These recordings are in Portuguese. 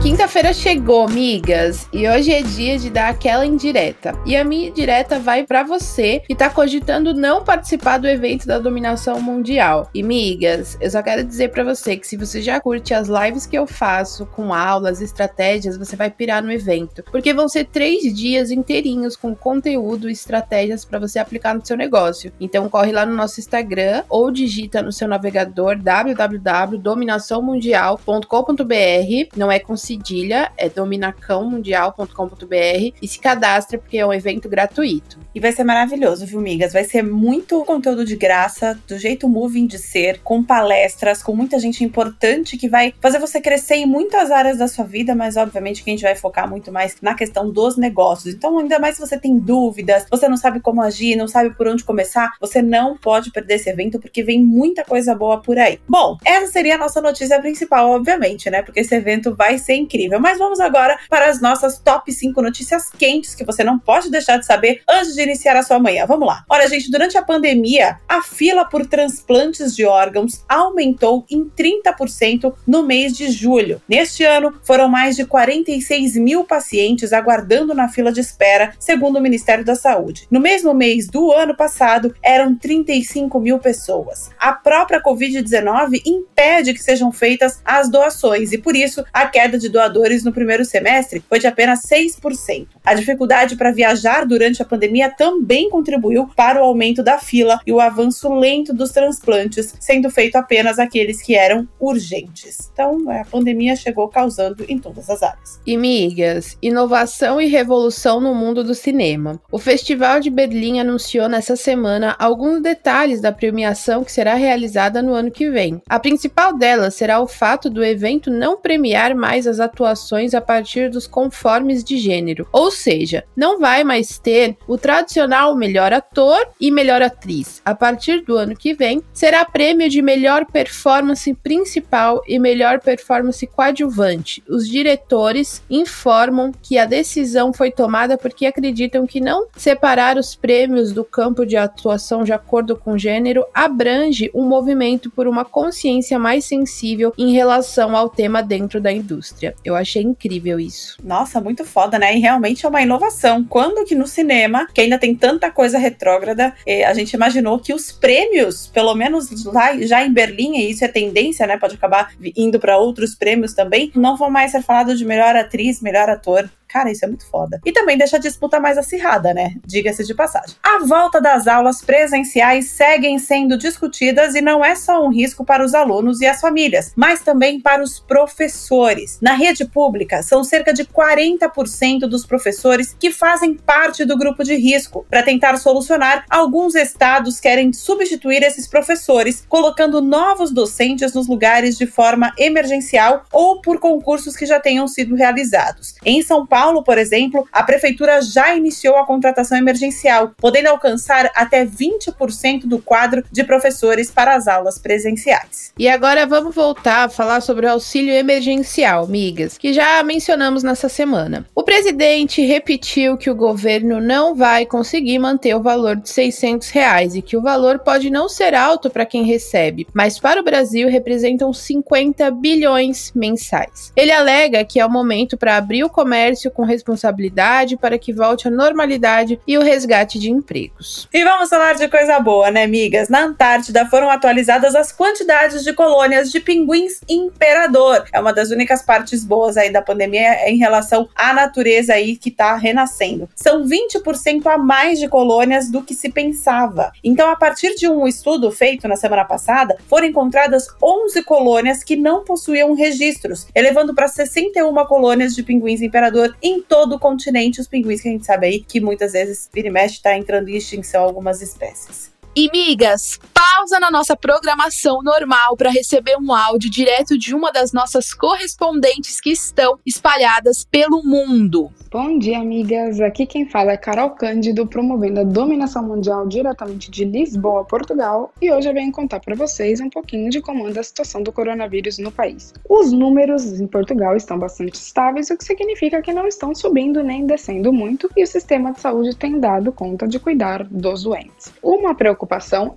Quinta-feira chegou, migas, e hoje é dia de dar aquela indireta. E a minha indireta vai pra você que tá cogitando não participar do evento da dominação mundial. E, migas, eu só quero dizer pra você que se você já curte as lives que eu faço com aulas, estratégias, você vai pirar no evento. Porque vão ser 3 dias inteirinhos com conteúdo e estratégias pra você aplicar no seu negócio. Então corre lá no nosso Instagram ou digita no seu navegador www.dominaçãomundial.com.br, não é conseguir Cedilha, é dominacaomundial.com.br e se cadastra porque é um evento gratuito. E vai ser maravilhoso, viu, migas? Vai ser muito conteúdo de graça, do jeito moving de ser, com palestras, com muita gente importante que vai fazer você crescer em muitas áreas da sua vida, mas obviamente que a gente vai focar muito mais na questão dos negócios. Então, ainda mais se você tem dúvidas, você não sabe como agir, não sabe por onde começar, você não pode perder esse evento porque vem muita coisa boa por aí. Bom, essa seria a nossa notícia principal, obviamente, né? Porque esse evento vai ser incrível, mas vamos agora para as nossas top 5 notícias quentes que você não pode deixar de saber antes de iniciar a sua manhã. Vamos lá. Olha, gente, durante a pandemia, a fila por transplantes de órgãos aumentou em 30% no mês de julho. Neste ano, foram mais de 46 mil pacientes aguardando na fila de espera, segundo o Ministério da Saúde. No mesmo mês do ano passado, eram 35 mil pessoas. A própria Covid-19 impede que sejam feitas as doações e, por isso, a queda de doadores no primeiro semestre foi de apenas 6%. A dificuldade para viajar durante a pandemia também contribuiu para o aumento da fila e o avanço lento dos transplantes, sendo feito apenas aqueles que eram urgentes. Então, a pandemia chegou causando em todas as áreas. E, migas, inovação e revolução no mundo do cinema. O Festival de Berlim anunciou nessa semana alguns detalhes da premiação que será realizada no ano que vem. A principal delas será o fato do evento não premiar mais as atuações a partir dos conformes de gênero. Ou seja, não vai mais ter o tradicional melhor ator e melhor atriz. A partir do ano que vem, será prêmio de melhor performance principal e melhor performance coadjuvante. Os diretores informam que a decisão foi tomada porque acreditam que não separar os prêmios do campo de atuação de acordo com gênero abrange um movimento por uma consciência mais sensível em relação ao tema dentro da indústria. Eu achei incrível isso. Nossa, muito foda, né? E realmente é uma inovação. Quando que no cinema, que ainda tem tanta coisa retrógrada, a gente imaginou que os prêmios, pelo menos lá já em Berlim, e isso é tendência, né? Pode acabar indo para outros prêmios também, não vão mais ser falados de melhor atriz, melhor ator. Cara, isso é muito foda. E também deixa a disputa mais acirrada, né? Diga-se de passagem. A volta das aulas presenciais seguem sendo discutidas e não é só um risco para os alunos e as famílias, mas também para os professores. Na rede pública, são cerca de 40% dos professores que fazem parte do grupo de risco. Para tentar solucionar, alguns estados querem substituir esses professores, colocando novos docentes nos lugares de forma emergencial ou por concursos que já tenham sido realizados. Em São Paulo, por exemplo, a prefeitura já iniciou a contratação emergencial, podendo alcançar até 20% do quadro de professores para as aulas presenciais. E agora vamos voltar a falar sobre o auxílio emergencial, migas, que já mencionamos nessa semana. O presidente repetiu que o governo não vai conseguir manter o valor de R$600 e que o valor pode não ser alto para quem recebe, mas para o Brasil representam 50 bilhões mensais. Ele alega que é o momento para abrir o comércio com responsabilidade para que volte à normalidade e o resgate de empregos. E vamos falar de coisa boa, né, migas? Na Antártida foram atualizadas as quantidades de colônias de pinguins imperador. É uma das únicas partes boas aí da pandemia em relação à natureza aí que tá renascendo. São 20% a mais de colônias do que se pensava. Então, a partir de um estudo feito na semana passada, foram encontradas 11 colônias que não possuíam registros, elevando para 61 colônias de pinguins imperador em todo o continente, os pinguins que a gente sabe aí que muitas vezes vira e mexe tá entrando em extinção algumas espécies. E, migas, pausa na nossa programação normal para receber um áudio direto de uma das nossas correspondentes que estão espalhadas pelo mundo. Bom dia, amigas. Aqui quem fala é Carol Cândido, promovendo a Dominação Mundial diretamente de Lisboa, Portugal. E hoje eu venho contar para vocês um pouquinho de como anda a situação do coronavírus no país. Os números em Portugal estão bastante estáveis, o que significa que não estão subindo nem descendo muito e o sistema de saúde tem dado conta de cuidar dos doentes. Uma preocupação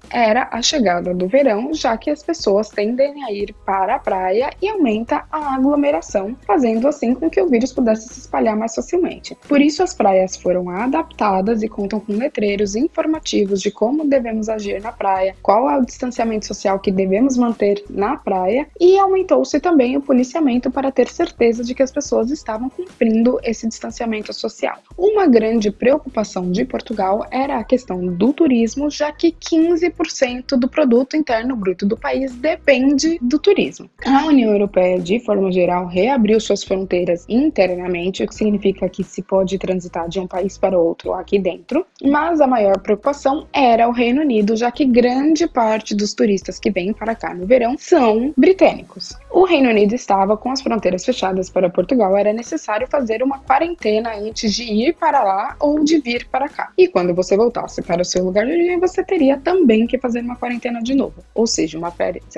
era a chegada do verão, já que as pessoas tendem a ir para a praia e aumenta a aglomeração, fazendo assim com que o vírus pudesse se espalhar mais facilmente. Por isso, as praias foram adaptadas e contam com letreiros informativos de como devemos agir na praia, qual é o distanciamento social que devemos manter na praia, e aumentou-se também o policiamento para ter certeza de que as pessoas estavam cumprindo esse distanciamento social. Uma grande preocupação de Portugal era a questão do turismo, já que 15% do produto interno bruto do país depende do turismo. A União Europeia, de forma geral, reabriu suas fronteiras internamente, o que significa que se pode transitar de um país para outro aqui dentro, mas a maior preocupação era o Reino Unido, já que grande parte dos turistas que vêm para cá no verão são britânicos. O Reino Unido estava com as fronteiras fechadas para Portugal, era necessário fazer uma quarentena antes de ir para lá ou de vir para cá. E quando você voltasse para o seu lugar de origem, você teria também que fazer uma quarentena de novo, ou seja,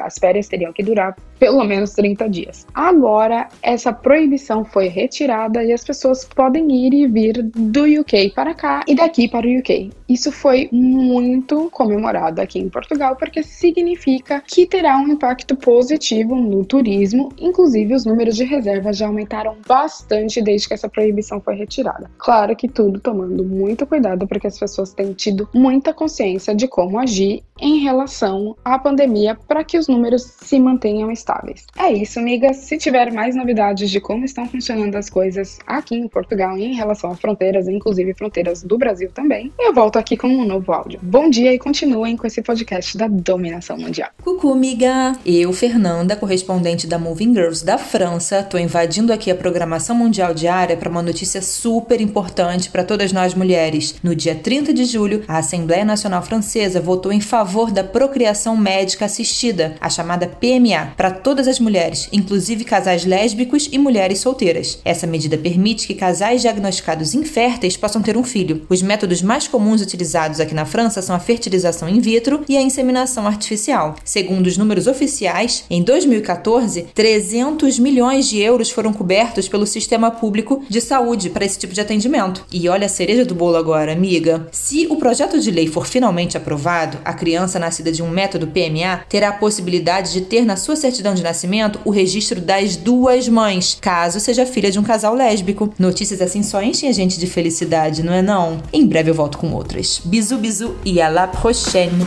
as férias teriam que durar pelo menos 30 dias. Agora, essa proibição foi retirada e as pessoas podem ir e vir do UK para cá e daqui para o UK. Isso foi muito comemorado aqui em Portugal, porque significa que terá um impacto positivo no turismo, inclusive os números de reservas já aumentaram bastante desde que essa proibição foi retirada. Claro que tudo tomando muito cuidado, porque as pessoas têm tido muita consciência de como agir em relação à pandemia para que os números se mantenham estáveis. É isso, amigas. Se tiver mais novidades de como estão funcionando as coisas aqui em Portugal em relação a fronteiras, inclusive fronteiras do Brasil também, eu volto aqui com um novo áudio. Bom dia e continuem com esse podcast da Dominação Mundial. Cucu, amiga! Eu, Fernanda, correspondente da Moving Girls da França, tô invadindo aqui a programação mundial diária para uma notícia super importante para todas nós mulheres. No dia 30 de julho, a Assembleia Nacional Francesa votou em favor da procriação médica assistida, a chamada PMA, para todas as mulheres, inclusive casais lésbicos e mulheres solteiras. Essa medida permite que casais diagnosticados inférteis possam ter um filho. Os métodos mais comuns utilizados aqui na França são a fertilização in vitro e a inseminação artificial. Segundo os números oficiais, em 2014, 300 milhões de euros foram cobertos pelo sistema público de saúde para esse tipo de atendimento. E olha a cereja do bolo agora, amiga. Se o projeto de lei for finalmente aprovado, a criança nascida de um método PMA terá a possibilidade de ter na sua certidão de nascimento o registro das duas mães, caso seja filha de um casal lésbico. Notícias assim só enchem a gente de felicidade, não é não? Em breve eu volto com outras. Bisu, bisu e à la prochaine!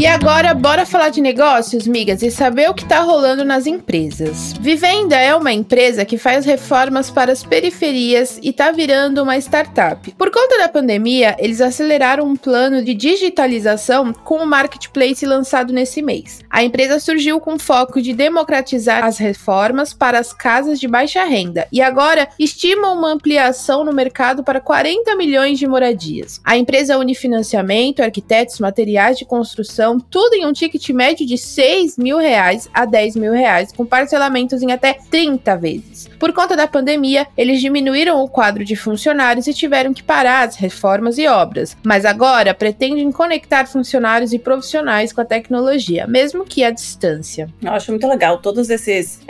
E agora, bora falar de negócios, migas, e saber o que tá rolando nas empresas. Vivenda é uma empresa que faz reformas para as periferias e tá virando uma startup. Por conta da pandemia, eles aceleraram um plano de digitalização com o marketplace lançado nesse mês. A empresa surgiu com foco de democratizar as reformas para as casas de baixa renda e agora estima uma ampliação no mercado para 40 milhões de moradias. A empresa une financiamento, arquitetos, materiais de construção, tudo em um ticket médio de R$6.000 a R$10.000, com parcelamentos em até 30 vezes. Por conta da pandemia, eles diminuíram o quadro de funcionários e tiveram que parar as reformas e obras, mas agora pretendem conectar funcionários e profissionais com a tecnologia, mesmo que à distância. Eu acho muito legal todas essas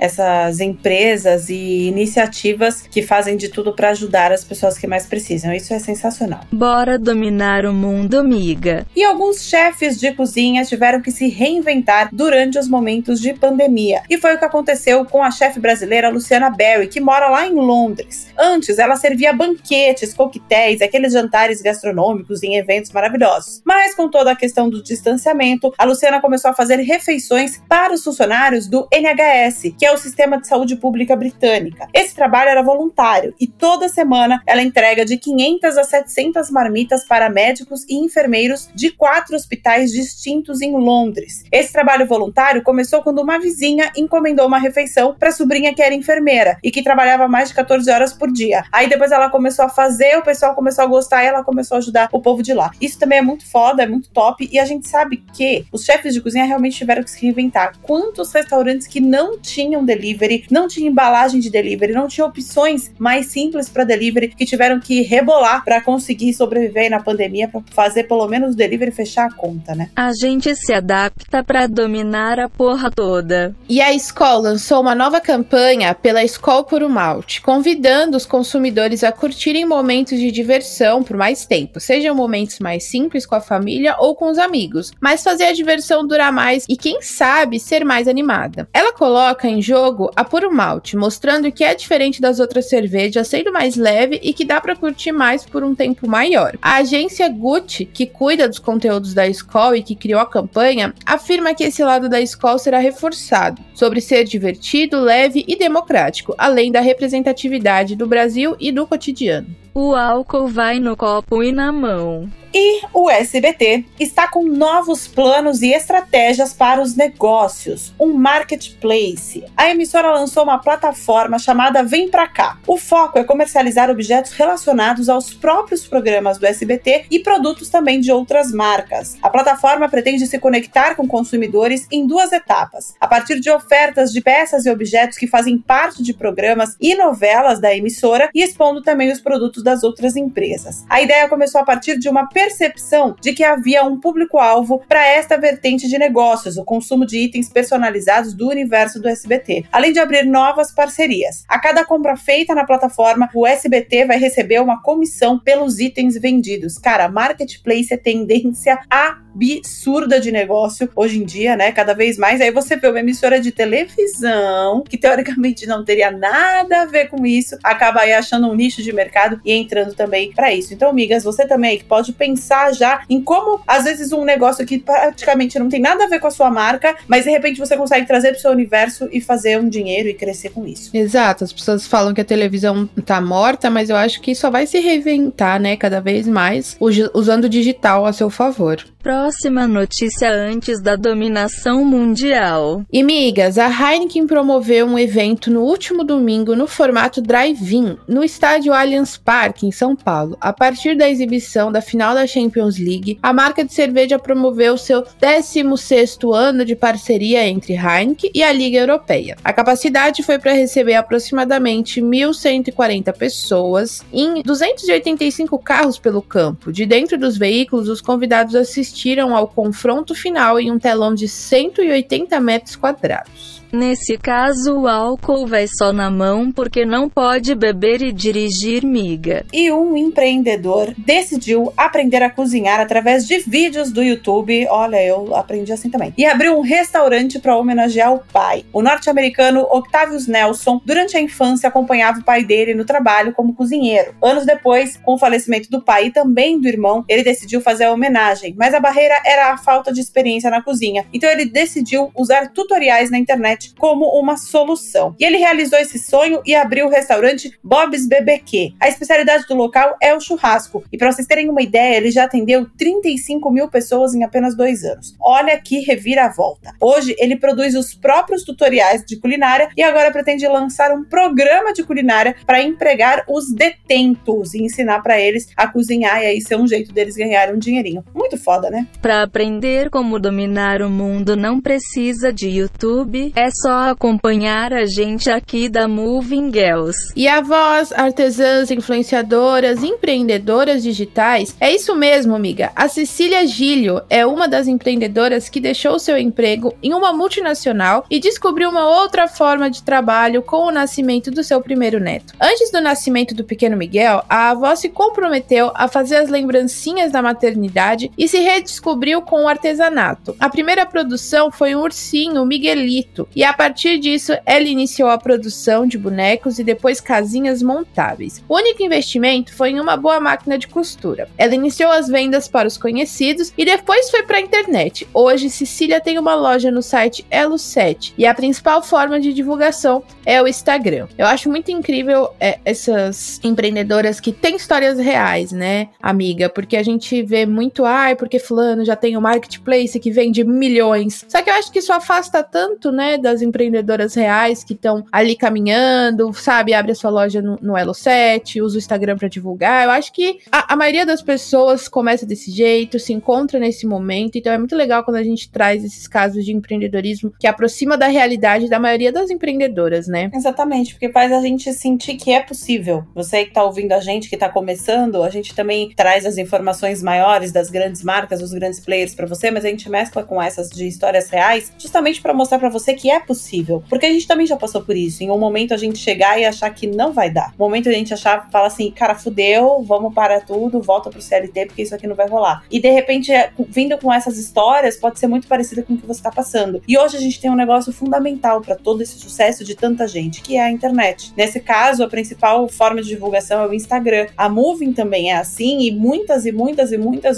empresas e iniciativas que fazem de tudo para ajudar as pessoas que mais precisam. Isso é sensacional. Bora dominar o mundo, amiga! E alguns chefes de cozinha tiveram que se reinventar durante os momentos de pandemia. E foi o que aconteceu com a chefe brasileira Luciana Barry, que mora lá em Londres. Antes, ela servia banquetes, coquetéis, aqueles jantares gastronômicos em eventos maravilhosos. Mas com toda a questão do distanciamento, a Luciana começou a fazer refeições para os funcionários do NHS, que é o Sistema de Saúde Pública Britânica. Esse trabalho era voluntário e toda semana ela entrega de 500 a 700 marmitas para médicos e enfermeiros de 4 hospitais distintos eventos em Londres. Esse trabalho voluntário começou quando uma vizinha encomendou uma refeição para a sobrinha que era enfermeira e que trabalhava mais de 14 horas por dia. Aí depois ela começou a fazer, o pessoal começou a gostar e ela começou a ajudar o povo de lá. Isso também é muito foda, é muito top, e a gente sabe que os chefes de cozinha realmente tiveram que se reinventar. Quantos restaurantes que não tinham delivery, não tinha embalagem de delivery, não tinha opções mais simples para delivery, que tiveram que rebolar para conseguir sobreviver na pandemia, para fazer pelo menos o delivery fechar a conta, né? A gente se adapta para dominar a porra toda. E a Skol lançou uma nova campanha pela Skol Puro Malte, convidando os consumidores a curtirem momentos de diversão por mais tempo, sejam momentos mais simples com a família ou com os amigos, mas fazer a diversão durar mais e, quem sabe, ser mais animada. Ela coloca em jogo a Puro Malte, mostrando que é diferente das outras cervejas, sendo mais leve e que dá para curtir mais por um tempo maior. A agência Gucci, que cuida dos conteúdos da Skol e que criou a campanha, afirma que esse lado da Skol será reforçado, sobre ser divertido, leve e democrático, além da representatividade do Brasil e do cotidiano. O álcool vai no copo e na mão. E o SBT está com novos planos e estratégias para os negócios, um marketplace. A emissora lançou uma plataforma chamada Vem Pra Cá. O foco é comercializar objetos relacionados aos próprios programas do SBT e produtos também de outras marcas. A plataforma pretende se conectar com consumidores em duas etapas, a partir de ofertas de peças e objetos que fazem parte de programas e novelas da emissora, e expondo também os produtos das outras empresas. A ideia começou a partir de uma percepção de que havia um público-alvo para esta vertente de negócios, o consumo de itens personalizados do universo do SBT, além de abrir novas parcerias. A cada compra feita na plataforma, o SBT vai receber uma comissão pelos itens vendidos. Cara, marketplace é tendência absurda de negócio hoje em dia, né? Cada vez mais. Aí você vê uma emissora de televisão, que teoricamente não teria nada a ver com isso, acaba aí achando um nicho de mercado e entrando também para isso. Então, amigas, você também aí que pode pensar já em como, às vezes, um negócio que praticamente não tem nada a ver com a sua marca, mas de repente você consegue trazer pro seu universo e fazer um dinheiro e crescer com isso. Exato, as pessoas falam que a televisão tá morta, mas eu acho que só vai se reinventar, né, cada vez mais, usando o digital a seu favor. Próxima notícia antes da dominação mundial. E, migas, a Heineken promoveu um evento no último domingo no formato drive-in, no estádio Allianz Parque, em São Paulo. A partir da exibição da final da Champions League, a marca de cerveja promoveu seu 16º ano de parceria entre Heineken e a Liga Europeia. A capacidade foi para receber aproximadamente 1.140 pessoas em 285 carros pelo campo. De dentro dos veículos, os convidados assistiram ao confronto final em um telão de 180 metros quadrados. Nesse caso, o álcool vai só na mão, porque não pode beber e dirigir, miga. E um empreendedor decidiu aprender a cozinhar através de vídeos do YouTube. Olha, eu aprendi assim também. E abriu um restaurante para homenagear o pai. O norte-americano Octavius Nelson, durante a infância, acompanhava o pai dele no trabalho como cozinheiro. Anos depois, com o falecimento do pai e também do irmão, ele decidiu fazer a homenagem. Mas a barreira era a falta de experiência na cozinha. Então ele decidiu usar tutoriais na internet como uma solução. E ele realizou esse sonho e abriu o restaurante Bob's BBQ. A especialidade do local é o churrasco. E para vocês terem uma ideia, ele já atendeu 35 mil pessoas em apenas 2 anos. Olha que reviravolta. Hoje, ele produz os próprios tutoriais de culinária e agora pretende lançar um programa de culinária para empregar os detentos e ensinar para eles a cozinhar, e aí ser um jeito deles ganharem um dinheirinho. Muito foda, né? Para aprender como dominar o mundo não precisa de YouTube, é só acompanhar a gente aqui da Moving Girls. E avós, artesãs, influenciadoras, empreendedoras digitais, é isso mesmo, amiga. A Cecília Gílio é uma das empreendedoras que deixou seu emprego em uma multinacional e descobriu uma outra forma de trabalho com o nascimento do seu primeiro neto. Antes do nascimento do pequeno Miguel, a avó se comprometeu a fazer as lembrancinhas da maternidade e se redescobriu com o artesanato. A primeira produção foi um ursinho, Miguelito, e a partir disso, ela iniciou a produção de bonecos e depois casinhas montáveis. O único investimento foi em uma boa máquina de costura. Ela iniciou as vendas para os conhecidos e depois foi para a internet. Hoje, Cecília tem uma loja no site Elo7 e a principal forma de divulgação é o Instagram. Eu acho muito incrível essas empreendedoras que têm histórias reais, né, amiga? Porque a gente vê muito, porque fulano, já tem o marketplace que vende milhões. Só que eu acho que isso afasta tanto, né, das empreendedoras reais que estão ali caminhando, sabe, abre a sua loja no Elo7, usa o Instagram pra divulgar. Eu acho que a maioria das pessoas começa desse jeito, se encontra nesse momento, então é muito legal quando a gente traz esses casos de empreendedorismo que aproxima da realidade da maioria das empreendedoras, né? Exatamente, porque faz a gente sentir que é possível. Você que tá ouvindo a gente, que tá começando, a gente também traz as informações maiores das grandes marcas, dos grandes players pra você, mas a gente mescla com essas de histórias reais, justamente pra mostrar pra você que é possível, porque a gente também já passou por isso, em um momento a gente chegar e achar que não vai dar, no momento a gente achar, fala assim, cara, fudeu, vamos parar tudo, volta pro CLT, porque isso aqui não vai rolar, e de repente, vindo com essas histórias, pode ser muito parecido com o que você tá passando, e hoje a gente tem um negócio fundamental pra todo esse sucesso de tanta gente, que é a internet. Nesse caso, a principal forma de divulgação é o Instagram, a Moving também é assim, e muitas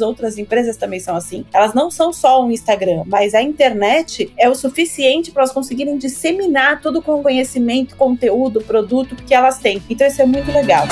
outras empresas também são assim, elas não são só um Instagram, mas a internet é o suficiente para elas conseguirem disseminar todo o conhecimento, conteúdo, produto que elas têm. Então isso é muito legal.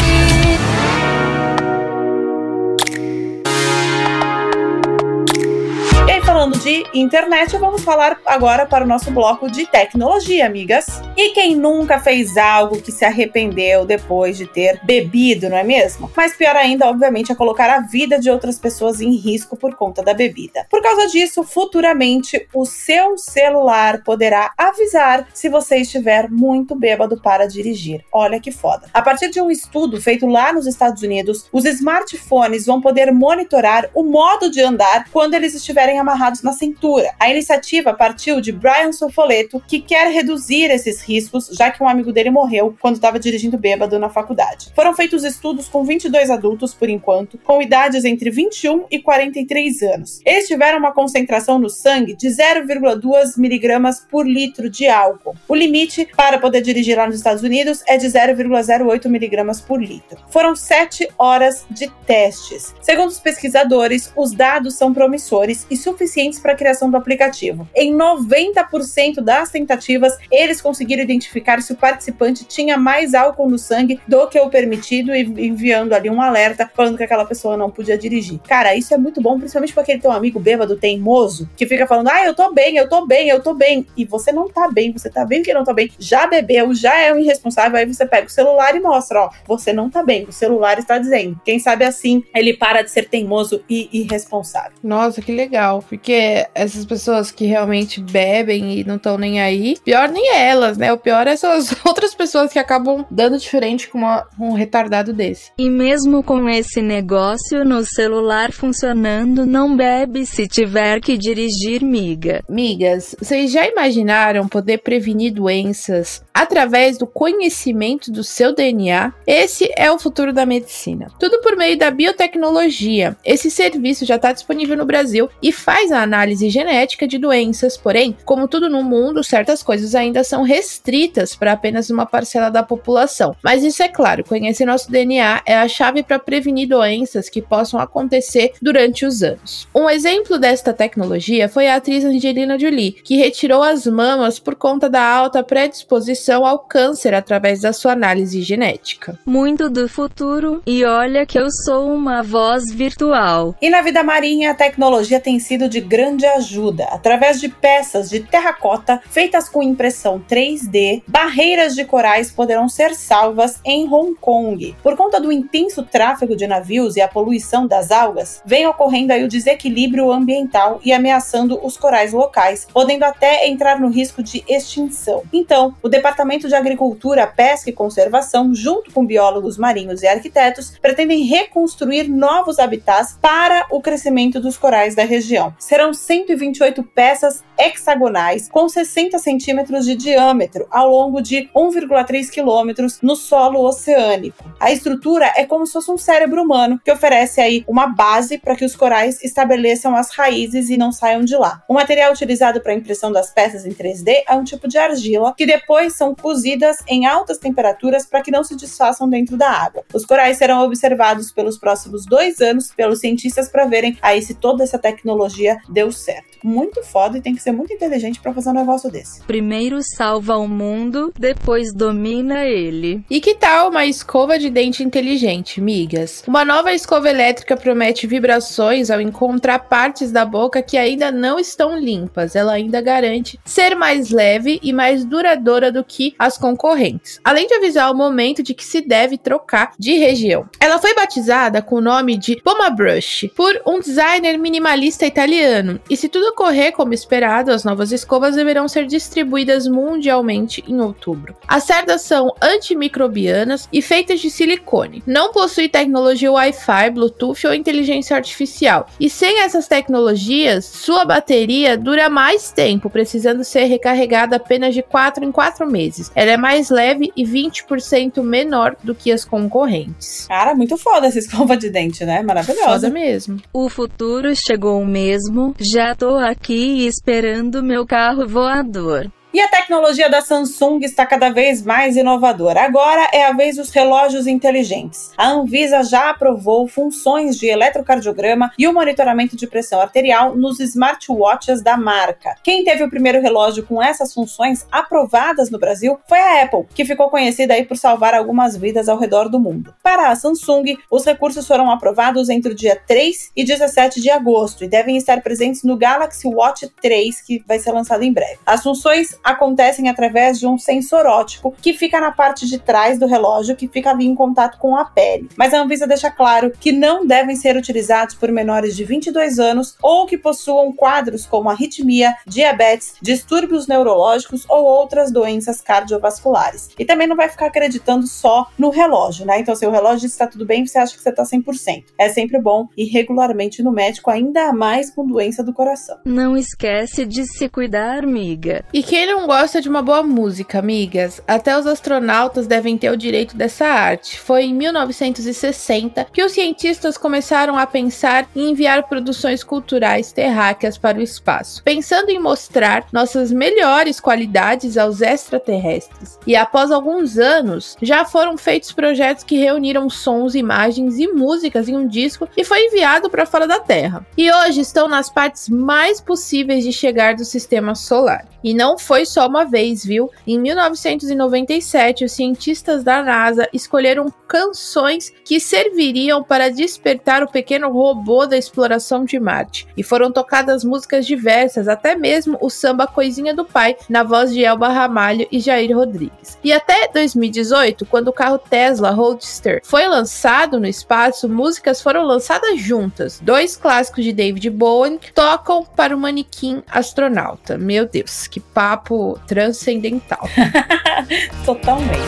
Falando de internet, vamos falar agora para o nosso bloco de tecnologia, amigas. E quem nunca fez algo que se arrependeu depois de ter bebido, não é mesmo? Mas pior ainda, obviamente, é colocar a vida de outras pessoas em risco por conta da bebida. Por causa disso, futuramente, o seu celular poderá avisar se você estiver muito bêbado para dirigir. Olha que foda. A partir de um estudo feito lá nos Estados Unidos, os smartphones vão poder monitorar o modo de andar quando eles estiverem amarrados na cintura. A iniciativa partiu de Brian Sofoleto, que quer reduzir esses riscos, já que um amigo dele morreu quando estava dirigindo bêbado na faculdade. Foram feitos estudos com 22 adultos, por enquanto, com idades entre 21 e 43 anos. Eles tiveram uma concentração no sangue de 0,2 miligramas por litro de álcool. O limite para poder dirigir lá nos Estados Unidos é de 0,08 miligramas por litro. Foram 7 horas de testes. Segundo os pesquisadores, os dados são promissores e suficientes para a criação do aplicativo. Em 90% das tentativas, eles conseguiram identificar se o participante tinha mais álcool no sangue do que o permitido e enviando ali um alerta falando que aquela pessoa não podia dirigir. Cara, isso é muito bom, principalmente para aquele teu amigo bêbado teimoso, que fica falando, eu tô bem, eu tô bem, eu tô bem, e você não tá bem, você tá vendo que não tá bem, já bebeu, já é um irresponsável, aí você pega o celular e mostra, você não tá bem, o celular está dizendo. Quem sabe assim, ele para de ser teimoso e irresponsável. Nossa, que legal. Porque essas pessoas que realmente bebem e não estão nem aí, pior nem elas, né? O pior é essas outras pessoas que acabam dando diferente com um retardado desse. E mesmo com esse negócio no celular funcionando, não bebe se tiver que dirigir, miga. Migas, vocês já imaginaram poder prevenir doenças através do conhecimento do seu DNA? Esse é o futuro da medicina. Tudo por meio da biotecnologia. Esse serviço já está disponível no Brasil e faz a análise genética de doenças, porém, como tudo no mundo, certas coisas ainda são restritas para apenas uma parcela da população. Mas isso é claro, conhecer nosso DNA é a chave para prevenir doenças que possam acontecer durante os anos. Um exemplo desta tecnologia foi a atriz Angelina Jolie, que retirou as mamas por conta da alta predisposição ao câncer através da sua análise genética. Muito do futuro, e olha que eu sou uma voz virtual. E na vida marinha, a tecnologia tem sido de grande ajuda. Através de peças de terracota feitas com impressão 3D, barreiras de corais poderão ser salvas em Hong Kong. Por conta do intenso tráfego de navios e a poluição das algas, vem ocorrendo aí o desequilíbrio ambiental e ameaçando os corais locais, podendo até entrar no risco de extinção. Então, o Departamento de Agricultura, Pesca e Conservação, junto com biólogos marinhos e arquitetos, pretendem reconstruir novos habitats para o crescimento dos corais da região. Serão 128 peças hexagonais com 60 centímetros de diâmetro ao longo de 1,3 quilômetros no solo oceânico. A estrutura é como se fosse um cérebro humano que oferece aí uma base para que os corais estabeleçam as raízes e não saiam de lá. O material utilizado para a impressão das peças em 3D é um tipo de argila que depois são são cozidas em altas temperaturas para que não se desfaçam dentro da água. Os corais serão observados pelos próximos 2 anos pelos cientistas para verem aí se toda essa tecnologia deu certo. Muito foda e tem que ser muito inteligente para fazer um negócio desse. Primeiro salva o mundo, depois domina ele. E que tal uma escova de dente inteligente, migas? Uma nova escova elétrica promete vibrações ao encontrar partes da boca que ainda não estão limpas. Ela ainda garante ser mais leve e mais duradoura do que as concorrentes, além de avisar o momento de que se deve trocar de região. Ela foi batizada com o nome de Poma Brush por um designer minimalista italiano, e se tudo correr como esperado, as novas escovas deverão ser distribuídas mundialmente em outubro. As cerdas são antimicrobianas e feitas de silicone. Não possui tecnologia Wi-Fi, Bluetooth ou inteligência artificial, e sem essas tecnologias, sua bateria dura mais tempo, precisando ser recarregada apenas de 4 em 4 meses. Ela é mais leve e 20% menor do que as concorrentes. Cara, muito foda essa escova de dente, né? Maravilhosa. Foda mesmo. O futuro chegou mesmo. Já tô aqui esperando meu carro voador. E a tecnologia da Samsung está cada vez mais inovadora. Agora é a vez dos relógios inteligentes. A Anvisa já aprovou funções de eletrocardiograma e o monitoramento de pressão arterial nos smartwatches da marca. Quem teve o primeiro relógio com essas funções aprovadas no Brasil foi a Apple, que ficou conhecida aí por salvar algumas vidas ao redor do mundo. Para a Samsung, os recursos foram aprovados entre o dia 3 e 17 de agosto e devem estar presentes no Galaxy Watch 3, que vai ser lançado em breve. As funções acontecem através de um sensor óptico que fica na parte de trás do relógio, que fica ali em contato com a pele. Mas a Anvisa deixa claro que não devem ser utilizados por menores de 22 anos ou que possuam quadros como arritmia, diabetes, distúrbios neurológicos ou outras doenças cardiovasculares. E também não vai ficar acreditando só no relógio, né? Então, se o relógio está tudo bem, você acha que você está 100%. É sempre bom ir regularmente no médico, ainda mais com doença do coração. Não esquece de se cuidar, amiga. E quem não gosta de uma boa música, amigas? Até os astronautas devem ter o direito dessa arte. Foi em 1960 que os cientistas começaram a pensar em enviar produções culturais terráqueas para o espaço, pensando em mostrar nossas melhores qualidades aos extraterrestres. E após alguns anos, já foram feitos projetos que reuniram sons, imagens e músicas em um disco e foi enviado para fora da Terra. E hoje estão nas partes mais possíveis de chegar do sistema solar. E não foi só uma vez, viu? Em 1997, os cientistas da NASA escolheram canções que serviriam para despertar o pequeno robô da exploração de Marte. E foram tocadas músicas diversas, até mesmo o samba Coisinha do Pai, na voz de Elba Ramalho e Jair Rodrigues. E até 2018, quando o carro Tesla Roadster foi lançado no espaço, músicas foram lançadas juntas. 2 clássicos de David Bowie tocam para o manequim astronauta. Meu Deus, que papo transcendental. Totalmente.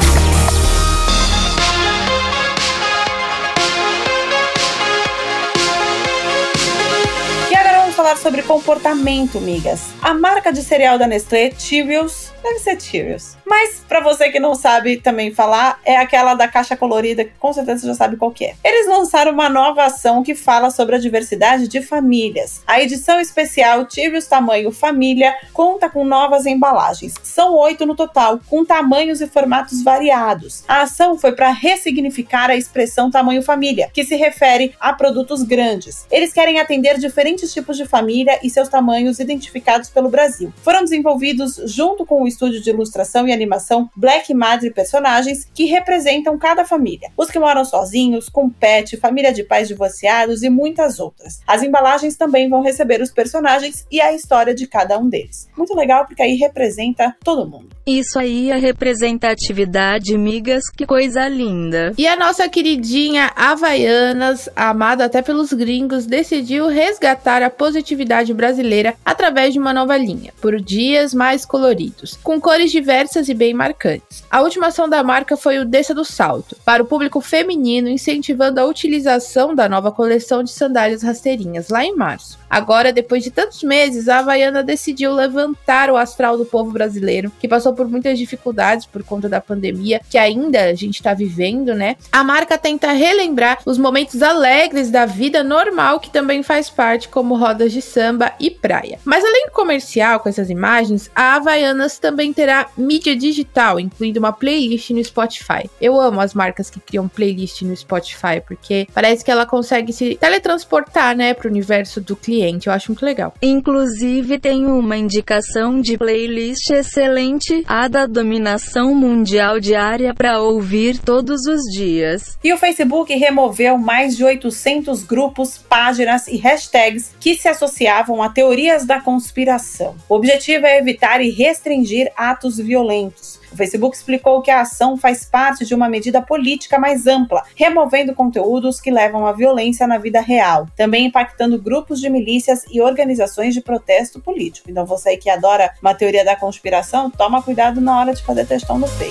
Falar sobre comportamento, migas. A marca de cereal da Nestlé, Cheerios, deve ser Cheerios. Mas, pra você que não sabe também falar, é aquela da caixa colorida, que com certeza você já sabe qual que é. Eles lançaram uma nova ação que fala sobre a diversidade de famílias. A edição especial Cheerios Tamanho Família conta com novas embalagens. São 8 no total, com tamanhos e formatos variados. A ação foi para ressignificar a expressão Tamanho Família, que se refere a produtos grandes. Eles querem atender diferentes tipos de família e seus tamanhos identificados pelo Brasil. Foram desenvolvidos junto com o estúdio de ilustração e animação Black Madre Personagens, que representam cada família. Os que moram sozinhos, com pet, família de pais divorciados e muitas outras. As embalagens também vão receber os personagens e a história de cada um deles. Muito legal, porque aí representa todo mundo. Isso aí é representatividade, migas, que coisa linda. E a nossa queridinha Havaianas, amada até pelos gringos, decidiu resgatar a positividade brasileira através de uma nova linha, por dias mais coloridos, com cores diversas e bem marcantes. A última ação da marca foi o Desça do Salto, para o público feminino, incentivando a utilização da nova coleção de sandálias rasteirinhas lá em março. Agora, depois de tantos meses, a Havaiana decidiu levantar o astral do povo brasileiro, que passou por muitas dificuldades por conta da pandemia, que ainda a gente tá vivendo, né? A marca tenta relembrar os momentos alegres da vida normal, que também faz parte, como rodas de samba e praia. Mas além do comercial com essas imagens, a Havaianas também terá mídia digital, incluindo uma playlist no Spotify. Eu amo as marcas que criam playlist no Spotify, porque parece que ela consegue se teletransportar, né, pro universo do cliente. Eu acho muito legal. Inclusive, tem uma indicação de playlist excelente, a da Dominação Mundial Diária, para ouvir todos os dias. E o Facebook removeu mais de 800 grupos, páginas e hashtags que se associavam a teorias da conspiração. O objetivo é evitar e restringir atos violentos. O Facebook explicou que a ação faz parte de uma medida política mais ampla, removendo conteúdos que levam à violência na vida real, também impactando grupos de milícias e organizações de protesto político. Então você que adora uma teoria da conspiração, toma cuidado na hora de fazer textão no Face.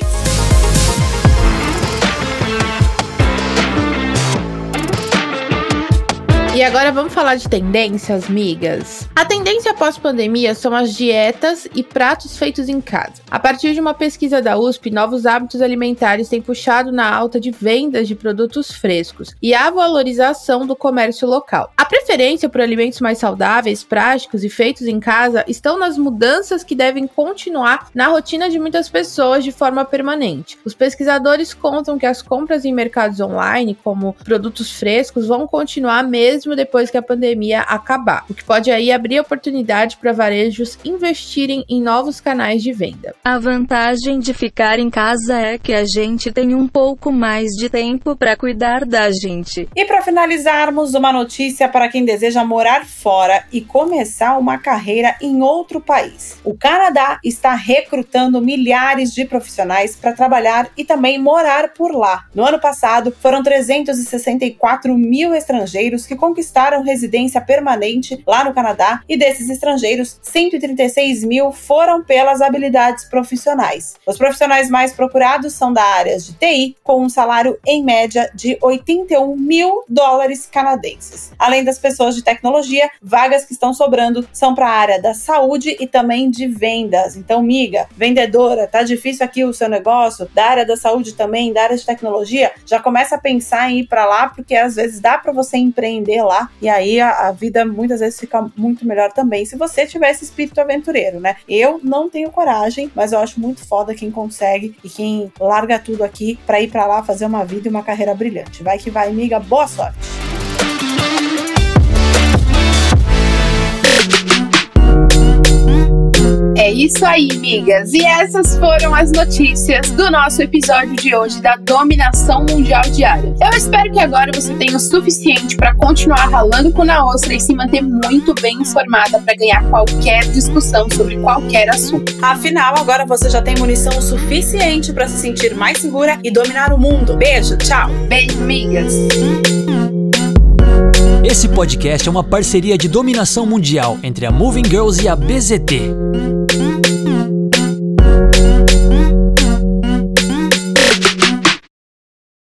E agora vamos falar de tendências, migas. A tendência pós-pandemia são as dietas e pratos feitos em casa. A partir de uma pesquisa da USP, novos hábitos alimentares têm puxado na alta de vendas de produtos frescos e a valorização do comércio local. A preferência por alimentos mais saudáveis, práticos e feitos em casa estão nas mudanças que devem continuar na rotina de muitas pessoas de forma permanente. Os pesquisadores contam que as compras em mercados online, como produtos frescos, vão continuar mesmo depois que a pandemia acabar, o que pode aí abrir oportunidade para varejos investirem em novos canais de venda. A vantagem de ficar em casa é que a gente tem um pouco mais de tempo para cuidar da gente. E para finalizarmos, uma notícia para quem deseja morar fora e começar uma carreira em outro país. O Canadá está recrutando milhares de profissionais para trabalhar e também morar por lá. No ano passado, foram 364 mil estrangeiros que conquistaram residência permanente lá no Canadá, e desses estrangeiros, 136 mil foram pelas habilidades profissionais. Os profissionais mais procurados são da área de TI, com um salário em média de $81 mil canadenses. Além das pessoas de tecnologia, vagas que estão sobrando são para a área da saúde e também de vendas. Então, miga, vendedora, tá difícil aqui o seu negócio, da área da saúde também, da área de tecnologia, já começa a pensar em ir para lá, porque às vezes dá para você empreender lá, e aí a vida muitas vezes fica muito melhor também, se você tiver esse espírito aventureiro, né? Eu não tenho coragem, mas eu acho muito foda quem consegue e quem larga tudo aqui pra ir pra lá fazer uma vida e uma carreira brilhante. Vai que vai, amiga, boa sorte! É isso aí, migas. E essas foram as notícias do nosso episódio de hoje da Dominação Mundial Diária. Eu espero que agora você tenha o suficiente para continuar ralando com na ostra e se manter muito bem informada para ganhar qualquer discussão sobre qualquer assunto. Afinal, agora você já tem munição suficiente para se sentir mais segura e dominar o mundo. Beijo, tchau. Beijo, migas. Esse podcast é uma parceria de Dominação Mundial entre a Moving Girls e a BZT.